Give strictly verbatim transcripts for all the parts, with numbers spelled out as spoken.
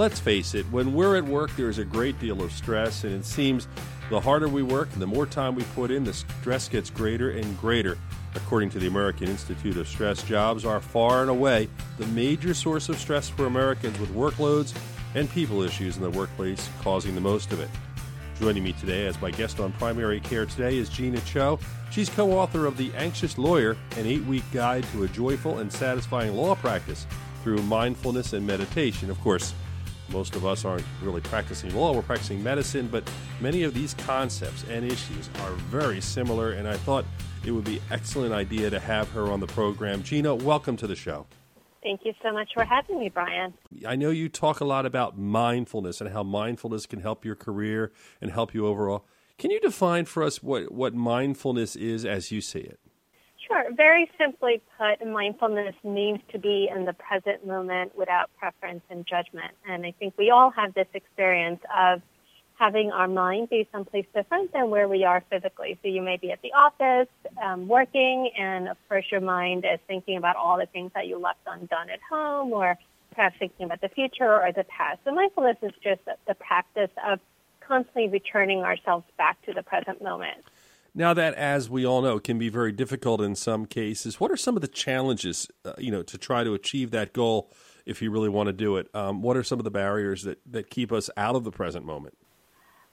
Let's face it, when we're at work, there's a great deal of stress, and it seems the harder we work and the more time we put in, the stress gets greater and greater. According to the American Institute of Stress, jobs are far and away the major source of stress for Americans, with workloads and people issues in the workplace causing the most of it. Joining me today as my guest on Primary Care Today is Gina Cho. She's co-author of The Anxious Lawyer, an eight-week guide to a joyful and satisfying law practice through mindfulness and meditation. Of course, most of us aren't really practicing law, we're practicing medicine, but many of these concepts and issues are very similar, and I thought it would be an excellent idea to have her on the program. Gina, welcome to the show. Thank you so much for having me, Brian. I know you talk a lot about mindfulness and how mindfulness can help your career and help you overall. Can you define for us what, what mindfulness is as you see it? Sure. Very simply put, mindfulness means to be in the present moment without preference and judgment. And I think we all have this experience of having our mind be someplace different than where we are physically. So you may be at the office um, working, and of course your mind is thinking about all the things that you left undone at home, or perhaps thinking about the future or the past. So mindfulness is just the practice of constantly returning ourselves back to the present moment. Now that, as we all know, can be very difficult in some cases, what are some of the challenges, uh, you know, to try to achieve that goal if you really want to do it? Um, what are some of the barriers that, that keep us out of the present moment?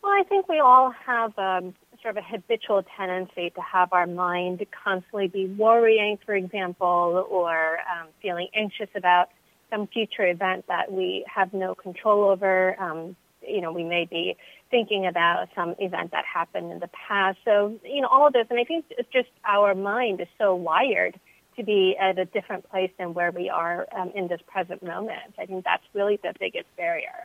Well, I think we all have um, sort of a habitual tendency to have our mind constantly be worrying, for example, or um, feeling anxious about some future event that we have no control over. Um, you know, we may be thinking about some event that happened in the past. So, you know, all of this, and I think it's just our mind is so wired to be at a different place than where we are um, in this present moment. I think that's really the biggest barrier.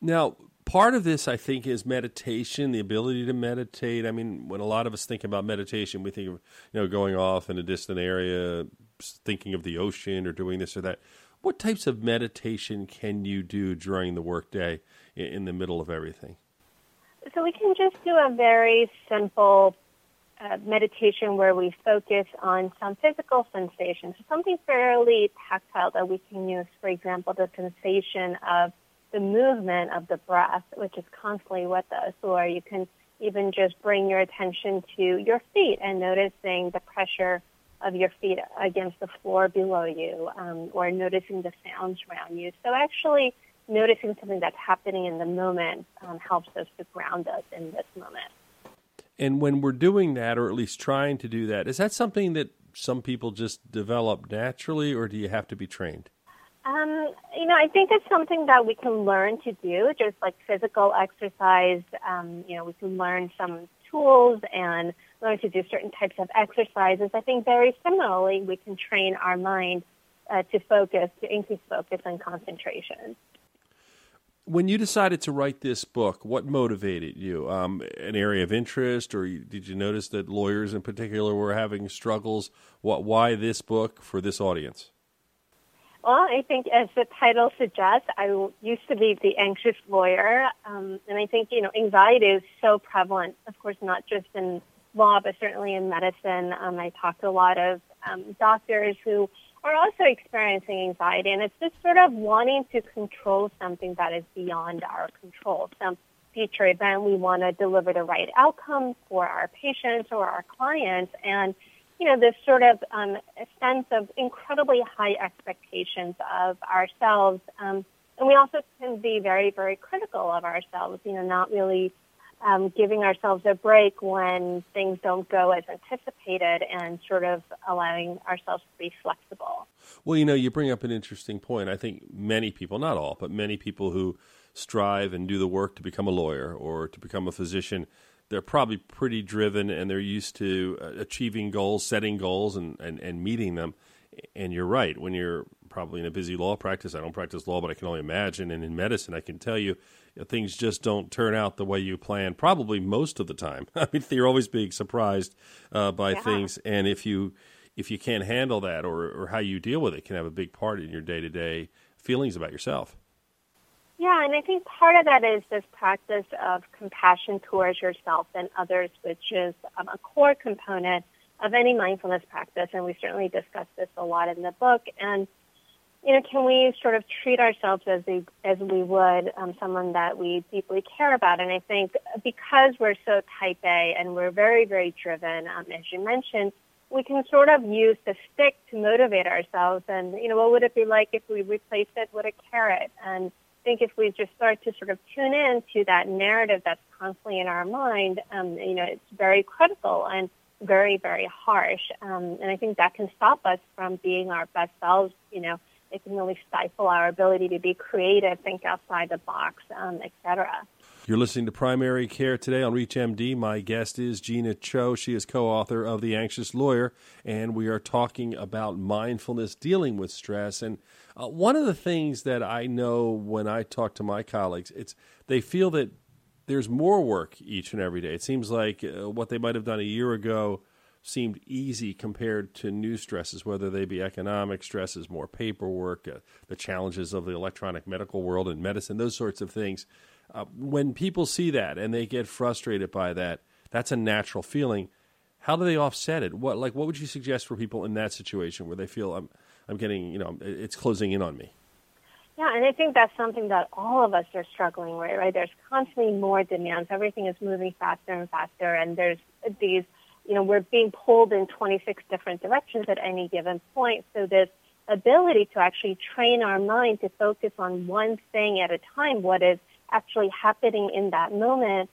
Now, part of this, I think, is meditation, the ability to meditate. I mean, when a lot of us think about meditation, we think of, you know, going off in a distant area, thinking of the ocean or doing this or that. What types of meditation can you do during the workday in the middle of everything? So we can just do a very simple uh, meditation where we focus on some physical sensations, something fairly tactile that we can use, for example, the sensation of the movement of the breath, which is constantly with us, or you can even just bring your attention to your feet and noticing the pressure of your feet against the floor below you, um, or noticing the sounds around you. So actually noticing something that's happening in the moment um, helps us to ground us in this moment. And when we're doing that, or at least trying to do that, is that something that some people just develop naturally, or do you have to be trained? Um, you know, I think it's something that we can learn to do, just like physical exercise. Um, you know, we can learn some tools and learn to do certain types of exercises. I think very similarly, we can train our mind uh, to focus, to increase focus and concentration. When you decided to write this book, what motivated you? Um, an area of interest, or did you notice that lawyers in particular were having struggles? What? Why this book for this audience? Well, I think as the title suggests, I used to be the anxious lawyer, um, and I think, you know, anxiety is so prevalent, of course, not just in law, but certainly in medicine. Um, I talked to a lot of um, doctors who are also experiencing anxiety, and it's just sort of wanting to control something that is beyond our control. Some future event, we want to deliver the right outcome for our patients or our clients, and you know, this sort of um, sense of incredibly high expectations of ourselves. Um, and we also can be very, very critical of ourselves, you know, not really um, giving ourselves a break when things don't go as anticipated, and sort of allowing ourselves to be flexible. Well, you know, you bring up an interesting point. I think many people, not all, but many people who strive and do the work to become a lawyer or to become a physician, they're probably pretty driven, and they're used to achieving goals, setting goals, and, and, and meeting them. And you're right. When you're probably in a busy law practice, I don't practice law, but I can only imagine. And in medicine, I can tell you, you know, things just don't turn out the way you plan, probably most of the time. I mean, you're always being surprised uh, by yeah. things. And if you if you can't handle that, or, or how you deal with it, can have a big part in your day-to-day feelings about yourself. Yeah, and I think part of that is this practice of compassion towards yourself and others, which is um, a core component of any mindfulness practice, and we certainly discuss this a lot in the book. And you know, can we sort of treat ourselves as we, as we would um, someone that we deeply care about? And I think because we're so type A and we're very, very driven, um, as you mentioned, we can sort of use the stick to motivate ourselves. And, you know, what would it be like if we replaced it with a carrot? And I think if we just start to sort of tune in to that narrative that's constantly in our mind, um, you know, it's very critical and very, very harsh. Um, and I think that can stop us from being our best selves. You know, it can really stifle our ability to be creative, think outside the box, um, et cetera. You're listening to Primary Care Today on Reach M D. My guest is Gina Cho. She is co-author of The Anxious Lawyer, and we are talking about mindfulness, dealing with stress. And uh, one of the things that I know when I talk to my colleagues, it's they feel that there's more work each and every day. It seems like uh, what they might have done a year ago seemed easy compared to new stresses, whether they be economic stresses, more paperwork, uh, the challenges of the electronic medical world and medicine, those sorts of things. Uh, when people see that and they get frustrated by that, that's a natural feeling. How do they offset it? What, like, what would you suggest for people in that situation where they feel I'm, I'm getting, you know, it's closing in on me? Yeah, and I think that's something that all of us are struggling with, right? There's constantly more demands. Everything is moving faster and faster, and there's these, you know, we're being pulled in twenty-six different directions at any given point. So this ability to actually train our mind to focus on one thing at a time, what is actually happening in that moment,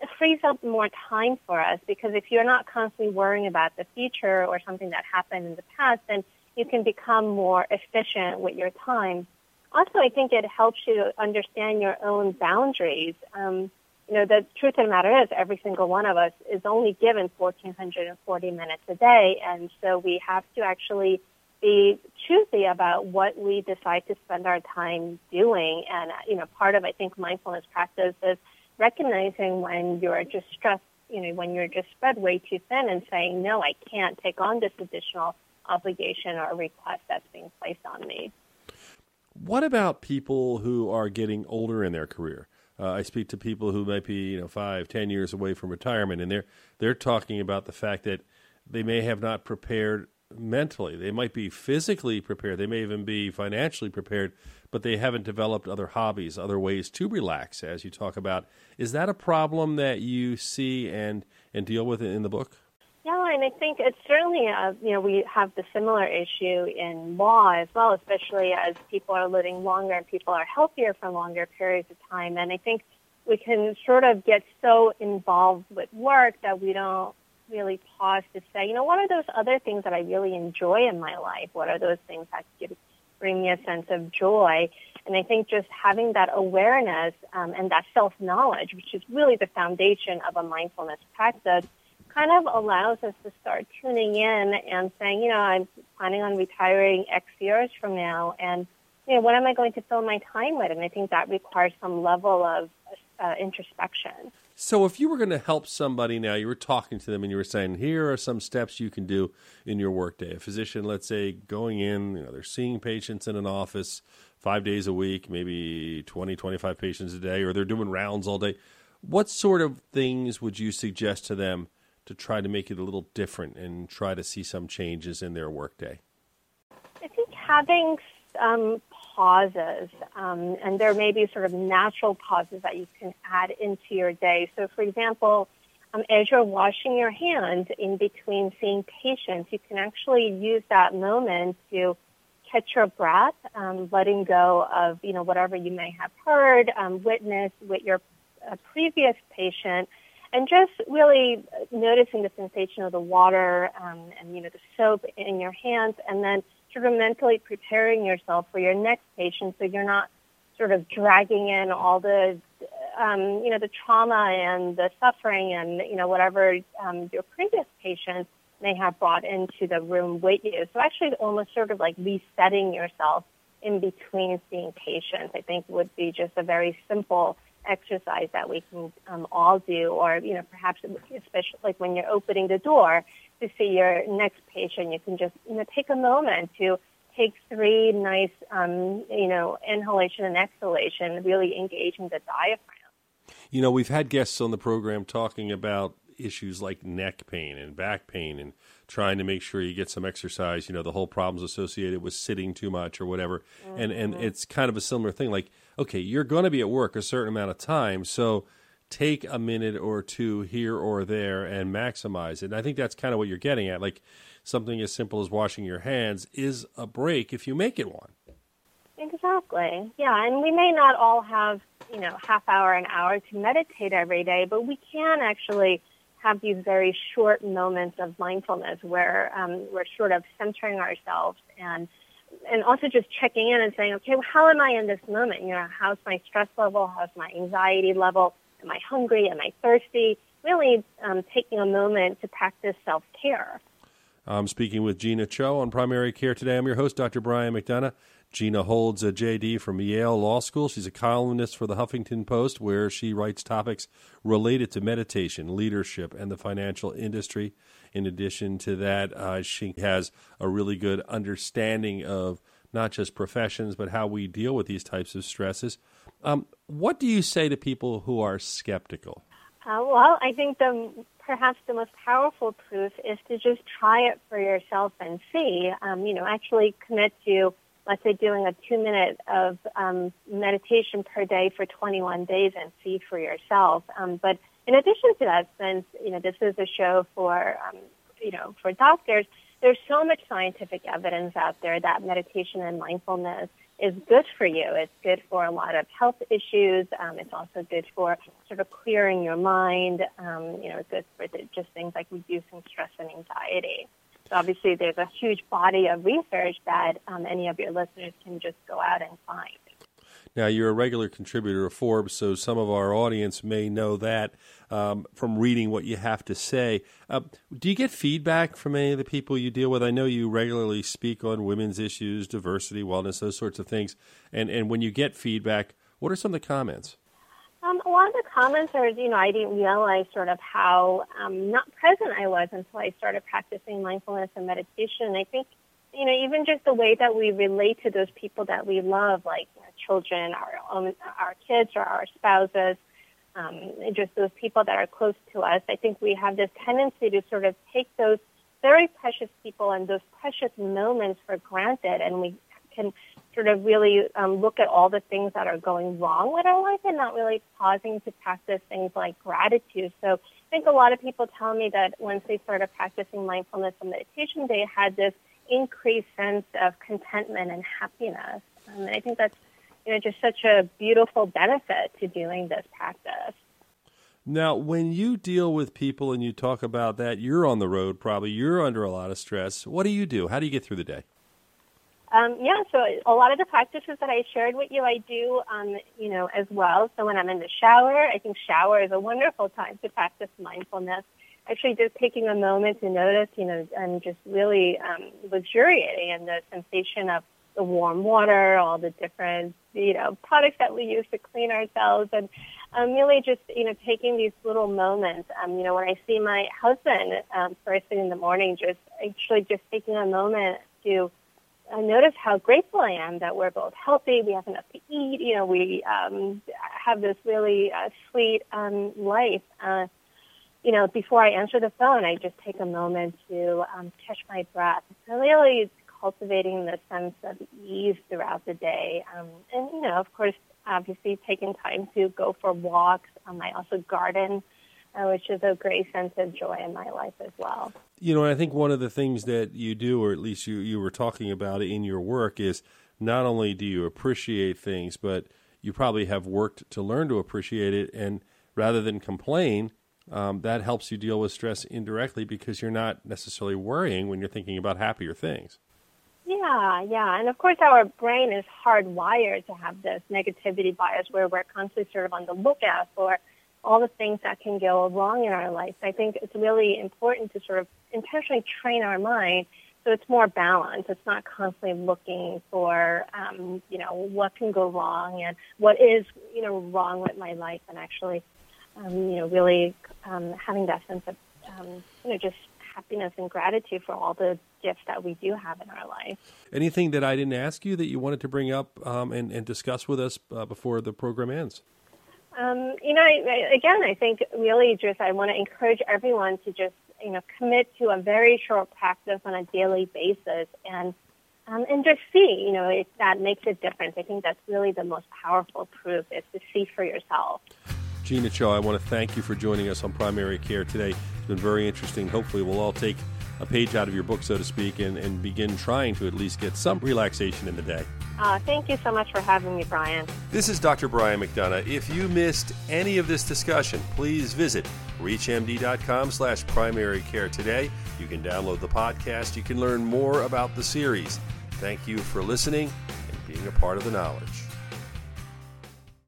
it frees up more time for us, because if you're not constantly worrying about the future or something that happened in the past, then you can become more efficient with your time. Also, I think it helps you understand your own boundaries. Um, you know, the truth of the matter is every single one of us is only given one thousand four hundred forty minutes a day, and so we have to actually be choosy about what we decide to spend our time doing. And, you know, part of, I think, mindfulness practice is recognizing when you're just stressed, you know, when you're just spread way too thin and saying, no, I can't take on this additional obligation or request that's being placed on me. What about people who are getting older in their career? Uh, I speak to people who might be, you know, five, ten years away from retirement, and they're, they're talking about the fact that they may have not prepared mentally. They might be physically prepared. They may even be financially prepared, but they haven't developed other hobbies, other ways to relax, as you talk about. Is that a problem that you see and, and deal with in the book? Yeah, and I think it's certainly, a, you know, we have the similar issue in law as well, especially as people are living longer and people are healthier for longer periods of time. And I think we can sort of get so involved with work that we don't really pause to say, you know, what are those other things that I really enjoy in my life? What are those things that give, bring me a sense of joy? And I think just having that awareness um, and that self-knowledge, which is really the foundation of a mindfulness practice, kind of allows us to start tuning in and saying, you know, I'm planning on retiring X years from now, and, you know, what am I going to fill my time with? And I think that requires some level of uh, introspection. So if you were going to help somebody now, you were talking to them and you were saying, here are some steps you can do in your workday. A physician, let's say, going in, you know, they're seeing patients in an office five days a week, maybe twenty, twenty-five patients a day, or they're doing rounds all day. What sort of things would you suggest to them to try to make it a little different and try to see some changes in their workday? I think having some pauses, um, and there may be sort of natural pauses that you can add into your day. So, for example, um, as you're washing your hands in between seeing patients, you can actually use that moment to catch your breath, um, letting go of, you know, whatever you may have heard, um, witnessed with your uh, previous patient, and just really noticing the sensation of the water um, and, you know, the soap in your hands, and then sort of mentally preparing yourself for your next patient, so you're not sort of dragging in all the, um, you know, the trauma and the suffering and, you know, whatever um, your previous patient may have brought into the room with you. So actually almost sort of like resetting yourself in between seeing patients, I think, would be just a very simple exercise that we can um, all do. Or, you know, perhaps especially like when you're opening the door to see your next patient, you can just, you know, take a moment to take three nice, um, you know, inhalation and exhalation, really engaging the diaphragm. You know, we've had guests on the program talking about issues like neck pain and back pain and trying to make sure you get some exercise, you know, the whole problems associated with sitting too much or whatever. Mm-hmm. And and it's kind of a similar thing. Like, okay, you're going to be at work a certain amount of time, so take a minute or two here or there and maximize it. And I think that's kind of what you're getting at. Like, something as simple as washing your hands is a break if you make it one. Exactly. Yeah, and we may not all have, you know, half hour, an hour to meditate every day, but we can actually have these very short moments of mindfulness where um, we're sort of centering ourselves and and also just checking in and saying, okay, well, how am I in this moment? You know, how's my stress level? How's my anxiety level? Am I hungry? Am I thirsty? Really um, taking a moment to practice self-care. I'm speaking with Gina Cho on Primary Care Today. I'm your host, Doctor Brian McDonough. Gina holds a J D from Yale Law School. She's a columnist for the Huffington Post, where she writes topics related to meditation, leadership, and the financial industry. In addition to that, uh, she has a really good understanding of not just professions, but how we deal with these types of stresses. Um, what do you say to people who are skeptical? Uh, well, I think the perhaps the most powerful proof is to just try it for yourself and see, um, you know, actually commit to, let's say, doing a two-minute of um, meditation per day for twenty-one days and see for yourself. Um, but in addition to that, since, you know, this is a show for, um, you know, for doctors, there's so much scientific evidence out there that meditation and mindfulness is good for you. It's good for a lot of health issues. Um, it's also good for sort of clearing your mind. Um, you know, it's good for the, just things like reducing stress and anxiety. So obviously there's a huge body of research that um, any of your listeners can just go out and find. Now, you're a regular contributor of Forbes, so some of our audience may know that um, from reading what you have to say. Uh, do you get feedback from any of the people you deal with? I know you regularly speak on women's issues, diversity, wellness, those sorts of things. And, and when you get feedback, what are some of the comments? Um, a lot of the comments are, you know, I didn't realize sort of how um, not present I was until I started practicing mindfulness and meditation. I think, you know, even just the way that we relate to those people that we love, like, you know, children, our own, our kids, or our spouses, um, just those people that are close to us. I think we have this tendency to sort of take those very precious people and those precious moments for granted, and we can sort of really um, look at all the things that are going wrong with our life and not really pausing to practice things like gratitude. So I think a lot of people tell me that once they started practicing mindfulness and meditation, they had this increased sense of contentment and happiness. Um, and I think that's, you know, just such a beautiful benefit to doing this practice. Now, when you deal with people and you talk about that, you're on the road probably, you're under a lot of stress. What do you do? How do you get through the day? Um, yeah, so a lot of the practices that I shared with you, I do, um, you know, as well. So when I'm in the shower, I think shower is a wonderful time to practice mindfulness. Actually, just taking a moment to notice, you know, and just really um, luxuriating in the sensation of the warm water, all the different, you know, products that we use to clean ourselves, and um, really just, you know, taking these little moments. Um, you know, when I see my husband um, first thing in the morning, just actually just taking a moment to I notice how grateful I am that we're both healthy, we have enough to eat, you know, we um, have this really uh, sweet um, life. Uh, you know, before I answer the phone, I just take a moment to um, catch my breath. So really it's cultivating the sense of ease throughout the day. Um, and, you know, of course, obviously taking time to go for walks. Um, I also garden, Uh, which is a great sense of joy in my life as well. You know, I think one of the things that you do, or at least you, you were talking about in your work, is not only do you appreciate things, but you probably have worked to learn to appreciate it. And rather than complain, um, that helps you deal with stress indirectly because you're not necessarily worrying when you're thinking about happier things. Yeah, yeah. And of course, our brain is hardwired to have this negativity bias where we're constantly sort of on the lookout for all the things that can go wrong in our life. So I think it's really important to sort of intentionally train our mind so it's more balanced. It's not constantly looking for, um, you know, what can go wrong and what is, you know, wrong with my life, and actually, um, you know, really um, having that sense of, um, you know, just happiness and gratitude for all the gifts that we do have in our life. Anything that I didn't ask you that you wanted to bring up um, and, and discuss with us uh, before the program ends? Um, you know, I, I, again, I think really just I want to encourage everyone to just you know, commit to a very short practice on a daily basis and um, and just see, you know, if that makes a difference. I think that's really the most powerful proof is to see for yourself. Gina Cho, I want to thank you for joining us on Primary Care Today. It's been very interesting. Hopefully we'll all take a page out of your book, so to speak, and, and begin trying to at least get some relaxation in the day. Uh, thank you so much for having me, Brian. This is Doctor Brian McDonough. If you missed any of this discussion, please visit reach m d dot com slash primary care today. You can download the podcast. You can learn more about the series. Thank you for listening and being a part of the knowledge.